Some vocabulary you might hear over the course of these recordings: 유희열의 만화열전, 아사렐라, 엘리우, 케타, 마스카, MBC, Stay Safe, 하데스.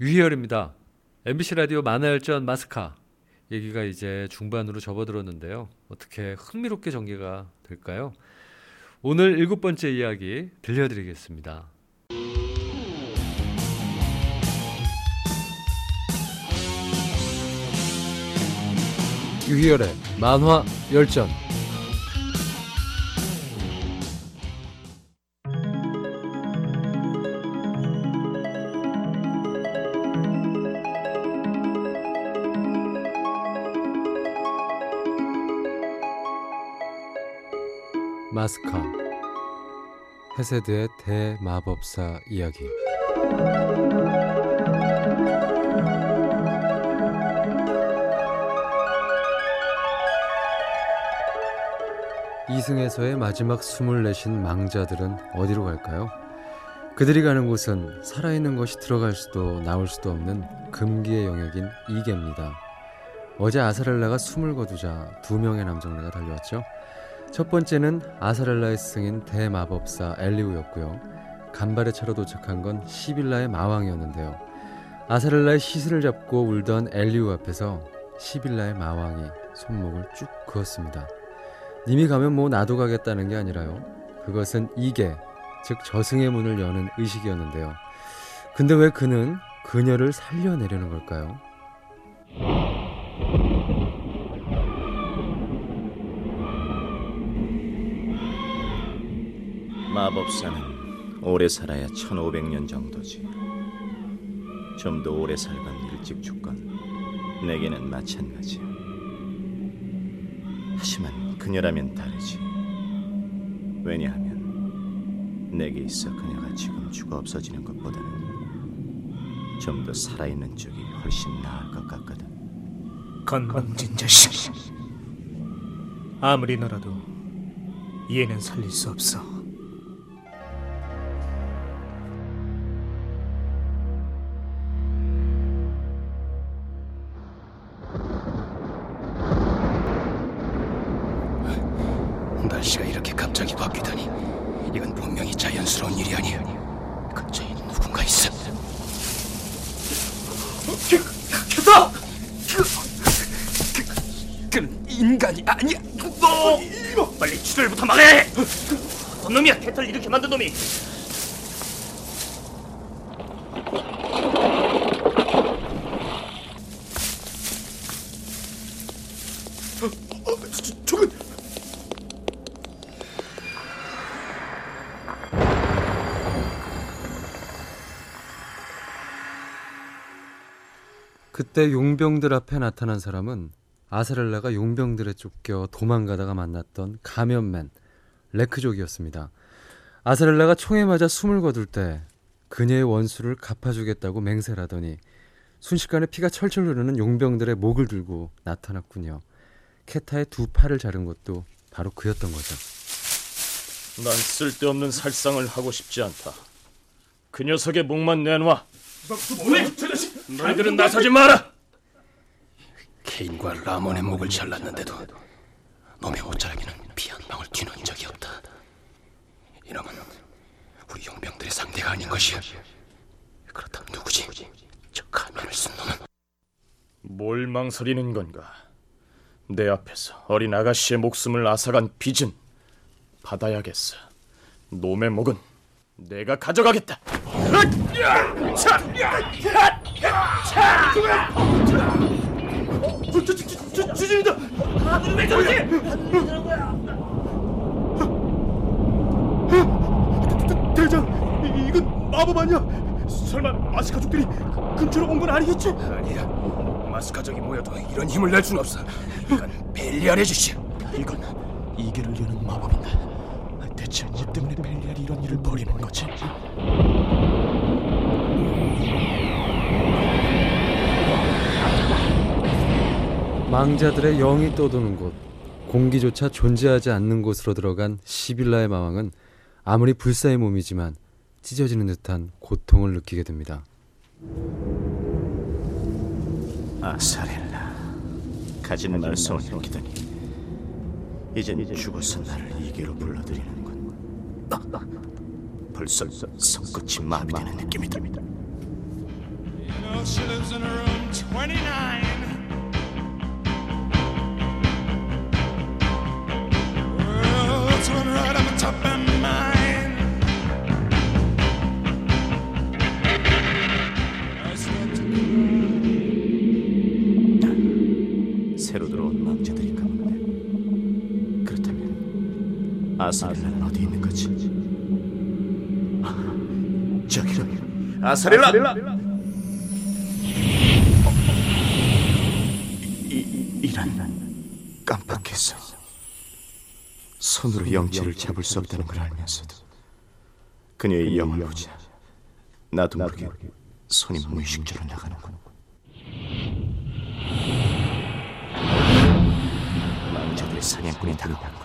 유희열입니다. MBC 라디오 만화열전 마스카 얘기가 이제 중반으로 접어들었는데요. 어떻게 흥미롭게 전개가 될까요? 오늘 7번째 이야기 들려드리겠습니다. 유희열의 만화열전. 마스카, 헤세드의 대마법사 이야기. 이승에서의 마지막 숨을 내쉰 망자들은 어디로 갈까요? 그들이 가는 곳은 살아있는 것이 들어갈 수도 나올 수도 없는 금기의 영역인 이계입니다. 어제 아사렐라가 숨을 거두자 2명의 남정네가 달려왔죠. 첫 번째는 아사렐라의 스승인 대마법사 엘리우였고요. 간발의 차로 도착한 건 시빌라의 마왕이었는데요. 아사렐라의 시슬을 잡고 울던 엘리우 앞에서 시빌라의 마왕이 손목을 쭉 그었습니다. 님이 가면 뭐 나도 가겠다는 게 아니라요. 그것은 이계, 즉 저승의 문을 여는 의식이었는데요. 근데 왜 그는 그녀를 살려내려는 걸까요? 마법사는 오래 살아야 1500년 정도지. 좀 더 오래 살건 일찍 죽건 내게는 마찬가지야. 하지만 그녀라면 다르지. 왜냐하면 내게 있어 그녀가 지금 죽어 없어지는 것보다는 좀 더 살아있는 쪽이 훨씬 나을 것 같거든. 건방진 자식. 아무리 너라도 얘는 살릴 수 없어. 날씨가 이렇게 갑자기 바뀌다니, 이건 분명히 자연스러운 일이 아니야. 갑자기 누군가 있어. 됐다! 그는 인간이 아니야. 너 빨리 출혈부터 막아야 해. 어떤 놈이야, 개털 이렇게 만든 놈이. 그때 용병들 앞에 나타난 사람은 아사렐라가 용병들에 쫓겨 도망가다가 만났던 가면맨 레크족이었습니다. 아사렐라가 총에 맞아 숨을 거둘 때 그녀의 원수를 갚아주겠다고 맹세를 하더니 순식간에 피가 철철 흐르는 용병들의 목을 들고 나타났군요. 케타의 2 팔을 자른 것도 바로 그였던 거죠. 난 쓸데없는 살상을 하고 싶지 않다. 그 녀석의 목만 내놔. 너희들은 나서지 마라. 케인과 라몬의 목을 잘랐는데도 놈의 옷자락에는 피 한 방울 튀는 적이 없다. 이놈은 우리 용병들의 상대가 아닌 것이야. 그렇다면 누구지? 저 가면을 쓴 놈은? 뭘 망설이는 건가? 내 앞에서 어린 아가씨의 목숨을 앗아간 빚은 받아야겠어. 놈의 목은 내가 가져가겠다. 대장, 이건 마법 아니야? 설마 마스카족들이 근처로 온 건 아니겠지? 아니야. 마스카족이 모여도 이런 힘을 낼 순 없어. 이건 벨리알의 짓이야. 이건 이계를 여는 마법인데. 대체 니 때문에 벨리알이 이런 일을 벌이는 거지? 망자들의 영이 떠도는 곳, 공기조차 존재하지 않는 곳으로 들어간 시빌라의 마왕은 아무리 불사의 몸이지만 찢어지는 듯한 고통을 느끼게 됩니다. 아사렐라, 가진 날 소원을 기더니 이젠 죽어서 나를 이계로 불러들이는. 벌써 손끝이 마비되는 느낌이다. She lives in room 29. Well, that's one right on the top of mine. I slept in. 새로 들어온 망자들 가운데 그렇다면 아사렐라는 어디 있는 거지? 아, 저기로 아사렐라. 깜빡했어. 손으로 영치를 잡을 수 없다는 걸 알면서도 그녀의 영을 보자 나도 모르게 손이 무의식적으로 나가는군. 망자들의 사냥꾼이 다가간 건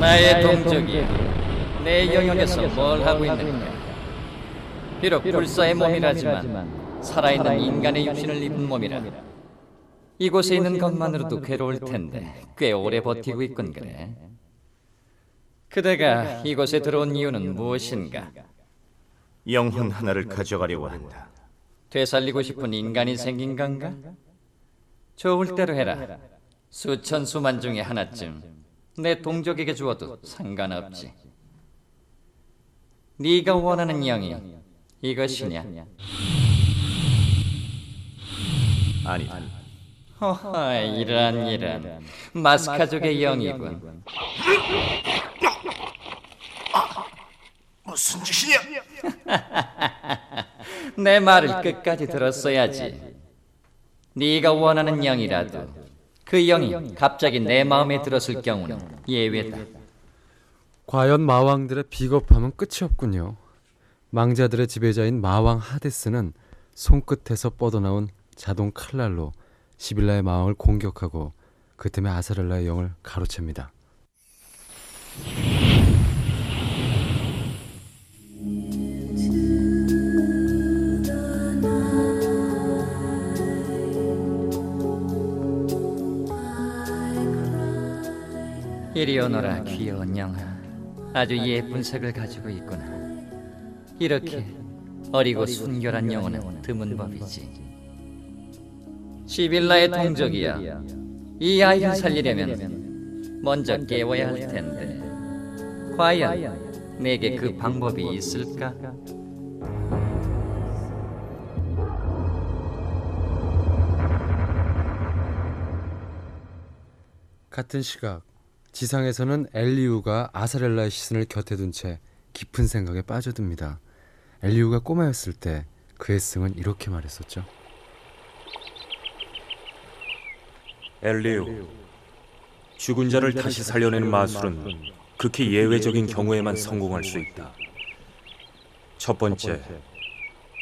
나의 동족이 내 영역에서 뭘 하고 있는가. 비록 불사의 몸이라지만 살아있는 인간의 육신을 입은 몸이라 이곳에 있는 것만으로도 괴로울 텐데 꽤 오래 버티고 있군. 그래, 그대가 이곳에 들어온 이유는 무엇인가? 영혼 하나를 가져가려고 한다. 되살리고 싶은 인간이 생긴 건가? 좋을 대로 해라. 수천 수만 중에 하나쯤 내 동족에게 주어도 상관없지. 네가 원하는 영이 이것이냐? 아니다. 허허, 이런 마스카족의 영이군. 아, 무슨 짓이냐? 내 말을 끝까지 들었어야지. 네가 원하는 영이라도 그 영이 갑자기 내 마음에 들었을 경우는 예외다. 과연 마왕들의 비겁함은 끝이 없군요. 망자들의 지배자인 마왕 하데스는 손끝에서 뻗어나온 자동 칼날로 시빌라의 마왕을 공격하고 그 때문에 아사렐라의 영을 가로챕니다. 이리 오너라 귀여운 영아. 아주 예쁜 색을 가지고 있구나. 이렇게 어리고 순결한 영혼은 드문 법이지. 시빌라의 동족이야. 이 아이를 살리려면 먼저 깨워야 할 텐데 과연 내게 그 방법이 있을까? 같은 시각 지상에서는 엘리우가 아사렐라의 시신을 곁에 둔 채 깊은 생각에 빠져듭니다. 엘리우가 꼬마였을 때 그의 승은 이렇게 말했었죠. 엘리우, 죽은 자를 다시 살려내는 마술은 극히 예외적인 경우에만 성공할 수 있다. 첫 번째,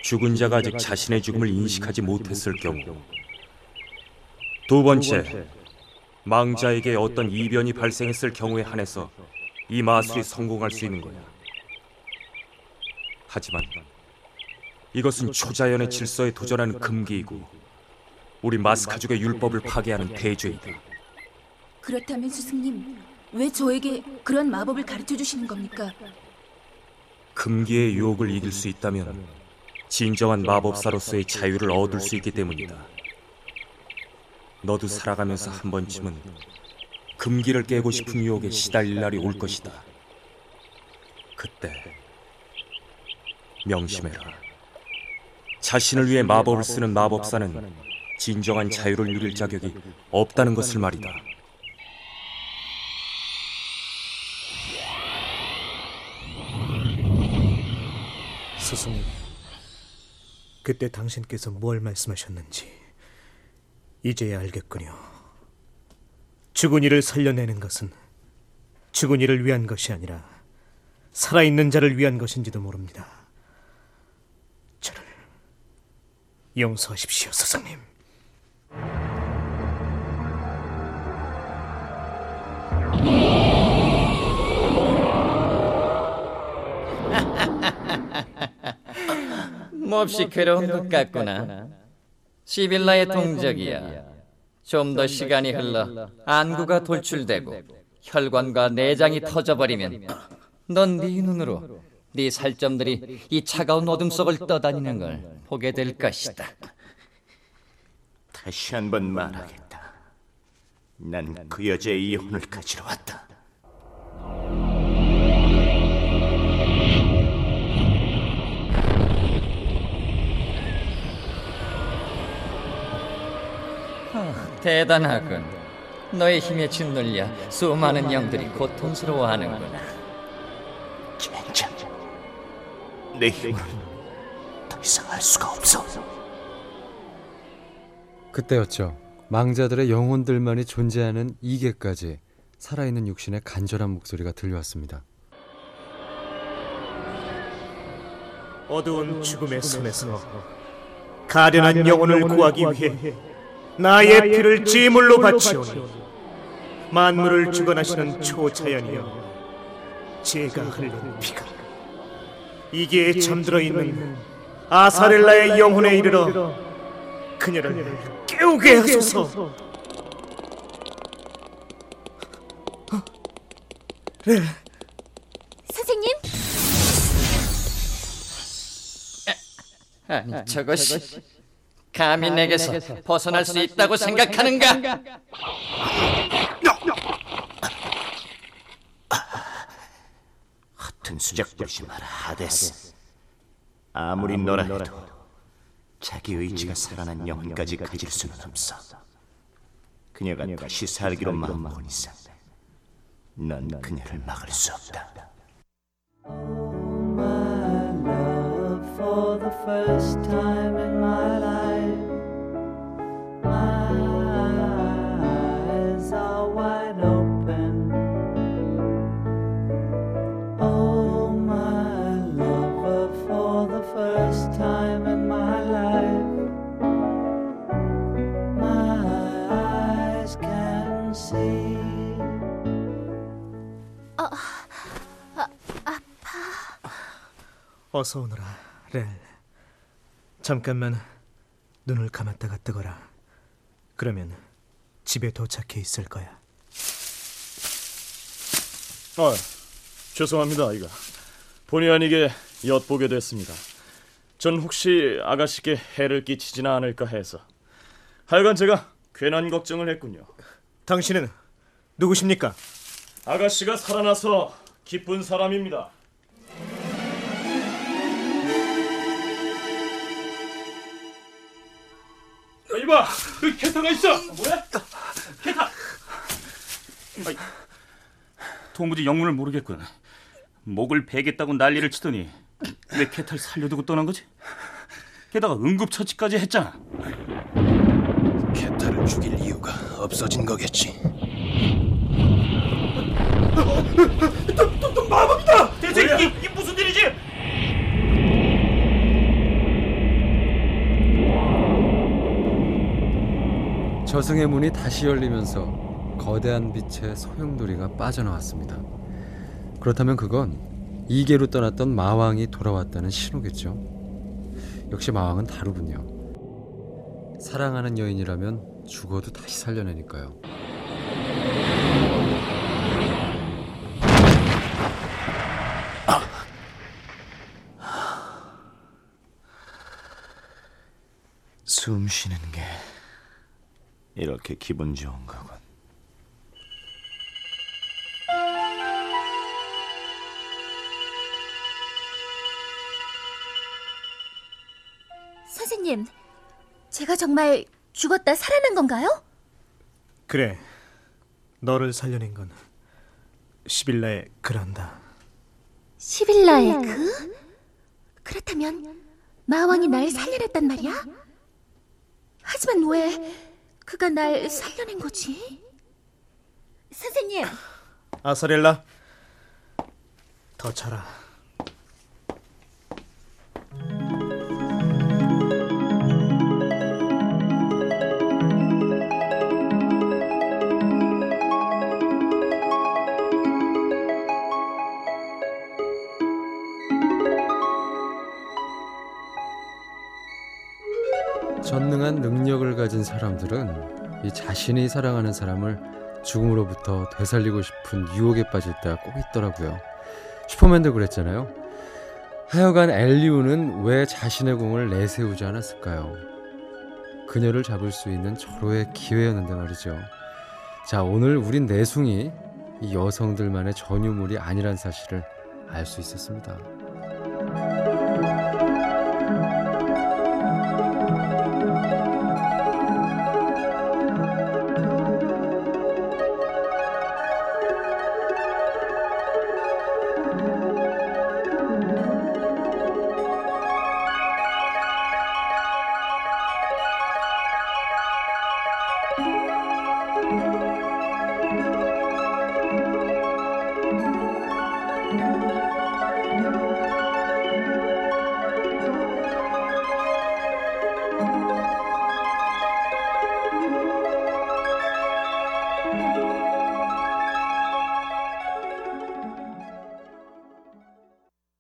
죽은 자가 아직 자신의 죽음을 인식하지 못했을 경우. 두 번째, 망자에게 어떤 이변이 발생했을 경우에 한해서 이 마술이 성공할 수 있는 거야. 하지만 이것은 초자연의 질서에 도전하는 금기이고 우리 마스카족의 율법을 파괴하는 대죄이다. 그렇다면 스승님, 왜 저에게 그런 마법을 가르쳐 주시는 겁니까? 금기의 유혹을 이길 수 있다면 진정한 마법사로서의 자유를 얻을 수 있기 때문이다. 너도 살아가면서 한 번쯤은 금기를 깨고 싶은 유혹에 시달릴 날이 올 것이다. 그때 명심해라. 자신을 위해 마법을 쓰는 마법사는 진정한 자유를 누릴 자격이 없다는 것을 말이다. 스승님, 그때 당신께서 뭘 말씀하셨는지 이제야 알겠군요. 죽은 이를 살려내는 것은 죽은 이를 위한 것이 아니라 살아있는 자를 위한 것인지도 모릅니다. 용서하십시오, 스승님. 몹시 괴로운 것 같구나. 시빌라의 동족이야. 좀 더 시간이 흘러 안구가 돌출되고 혈관과 내장이 터져버리면 넌 네 눈으로 네 살점들이 이 차가운 어둠 속을 떠다니는 걸 보게 될 것이다. 다시 한번 말하겠다. 난 그 여자의 이혼을 가지러 왔다. 대단하군. 너의 힘에 짓눌려 수많은 영들이 고통스러워하는구나. 젠장, 내 힘은 더 이상 할 수가 없어. 그때였죠. 망자들의 영혼들만이 존재하는 이계까지 살아있는 육신의 간절한 목소리가 들려왔습니다. 어두운 죽음의 섬에서 가련한 영혼을 구하기 위해 나의 피를 제물로 바치오니 만물을 주관하시는 초자연이여, 제가 흘린 피가 이게 잠들어 있는 아사렐라의 영혼에 이르러 그녀를 깨우게 하소서. 네. 선생님? 아니, 저것이 감히 내게서 벗어날 수 있다고 생각하는가? 허튼 수작 부리지 마라, 하데스. 아무리 너라 해도 자기 의지가 살아난 영혼까지 가질 수는 없어. 그녀가 다시 살기로 마음먹은 이상 넌 그녀를 막을 수 없다. First time in my life, my eyes are wide open. Oh, my lover, for the first time in my life, my eyes can see. 어서 오너라, 렐. 잠깐만 눈을 감았다가 뜨거라. 그러면 집에 도착해 있을 거야. 아, 죄송합니다, 아이가. 본의 아니게 엿보게 됐습니다. 전 혹시 아가씨께 해를 끼치지는 않을까 해서. 하여간 제가 괜한 걱정을 했군요. 당신은 누구십니까? 아가씨가 살아나서 기쁜 사람입니다. 이봐, 여기 개타가 있어. 뭐야? 개타. 아이, 도무지 영문을 모르겠군. 목을 베겠다고 난리를 치더니 왜 개타를 살려두고 떠난 거지? 게다가 응급처치까지 했잖아. 개타를 죽일 이유가 없어진 거겠지. 또 마법이다! 대체 이게 무슨 일이지? 저승의 문이 다시 열리면서 거대한 빛의 소용돌이가 빠져나왔습니다. 그렇다면 그건 이계로 떠났던 마왕이 돌아왔다는 신호겠죠. 역시 마왕은 다르군요. 사랑하는 여인이라면 죽어도 다시 살려내니까요. 숨 쉬는 게 이렇게 기분 좋은 거군. 선생님, 제가 정말 죽었다 살아난 건가요? 그래, 너를 살려낸 건 시빌라의 그란다. 시빌라의 그? 그렇다면 마왕이 날 살려냈단 말이야? 하지만 왜 그가 날 살려낸 거지? 선생님! 아사렐라, 더 자라. 전능한 능력을 가진 사람들은 이 자신이 사랑하는 사람을 죽음으로부터 되살리고 싶은 유혹에 빠질 때가 꼭 있더라고요. 슈퍼맨도 그랬잖아요. 하여간 엘리우는 왜 자신의 공을 내세우지 않았을까요? 그녀를 잡을 수 있는 절호의 기회였는데 말이죠. 자, 오늘 우린 내숭이 이 여성들만의 전유물이 아니란 사실을 알 수 있었습니다.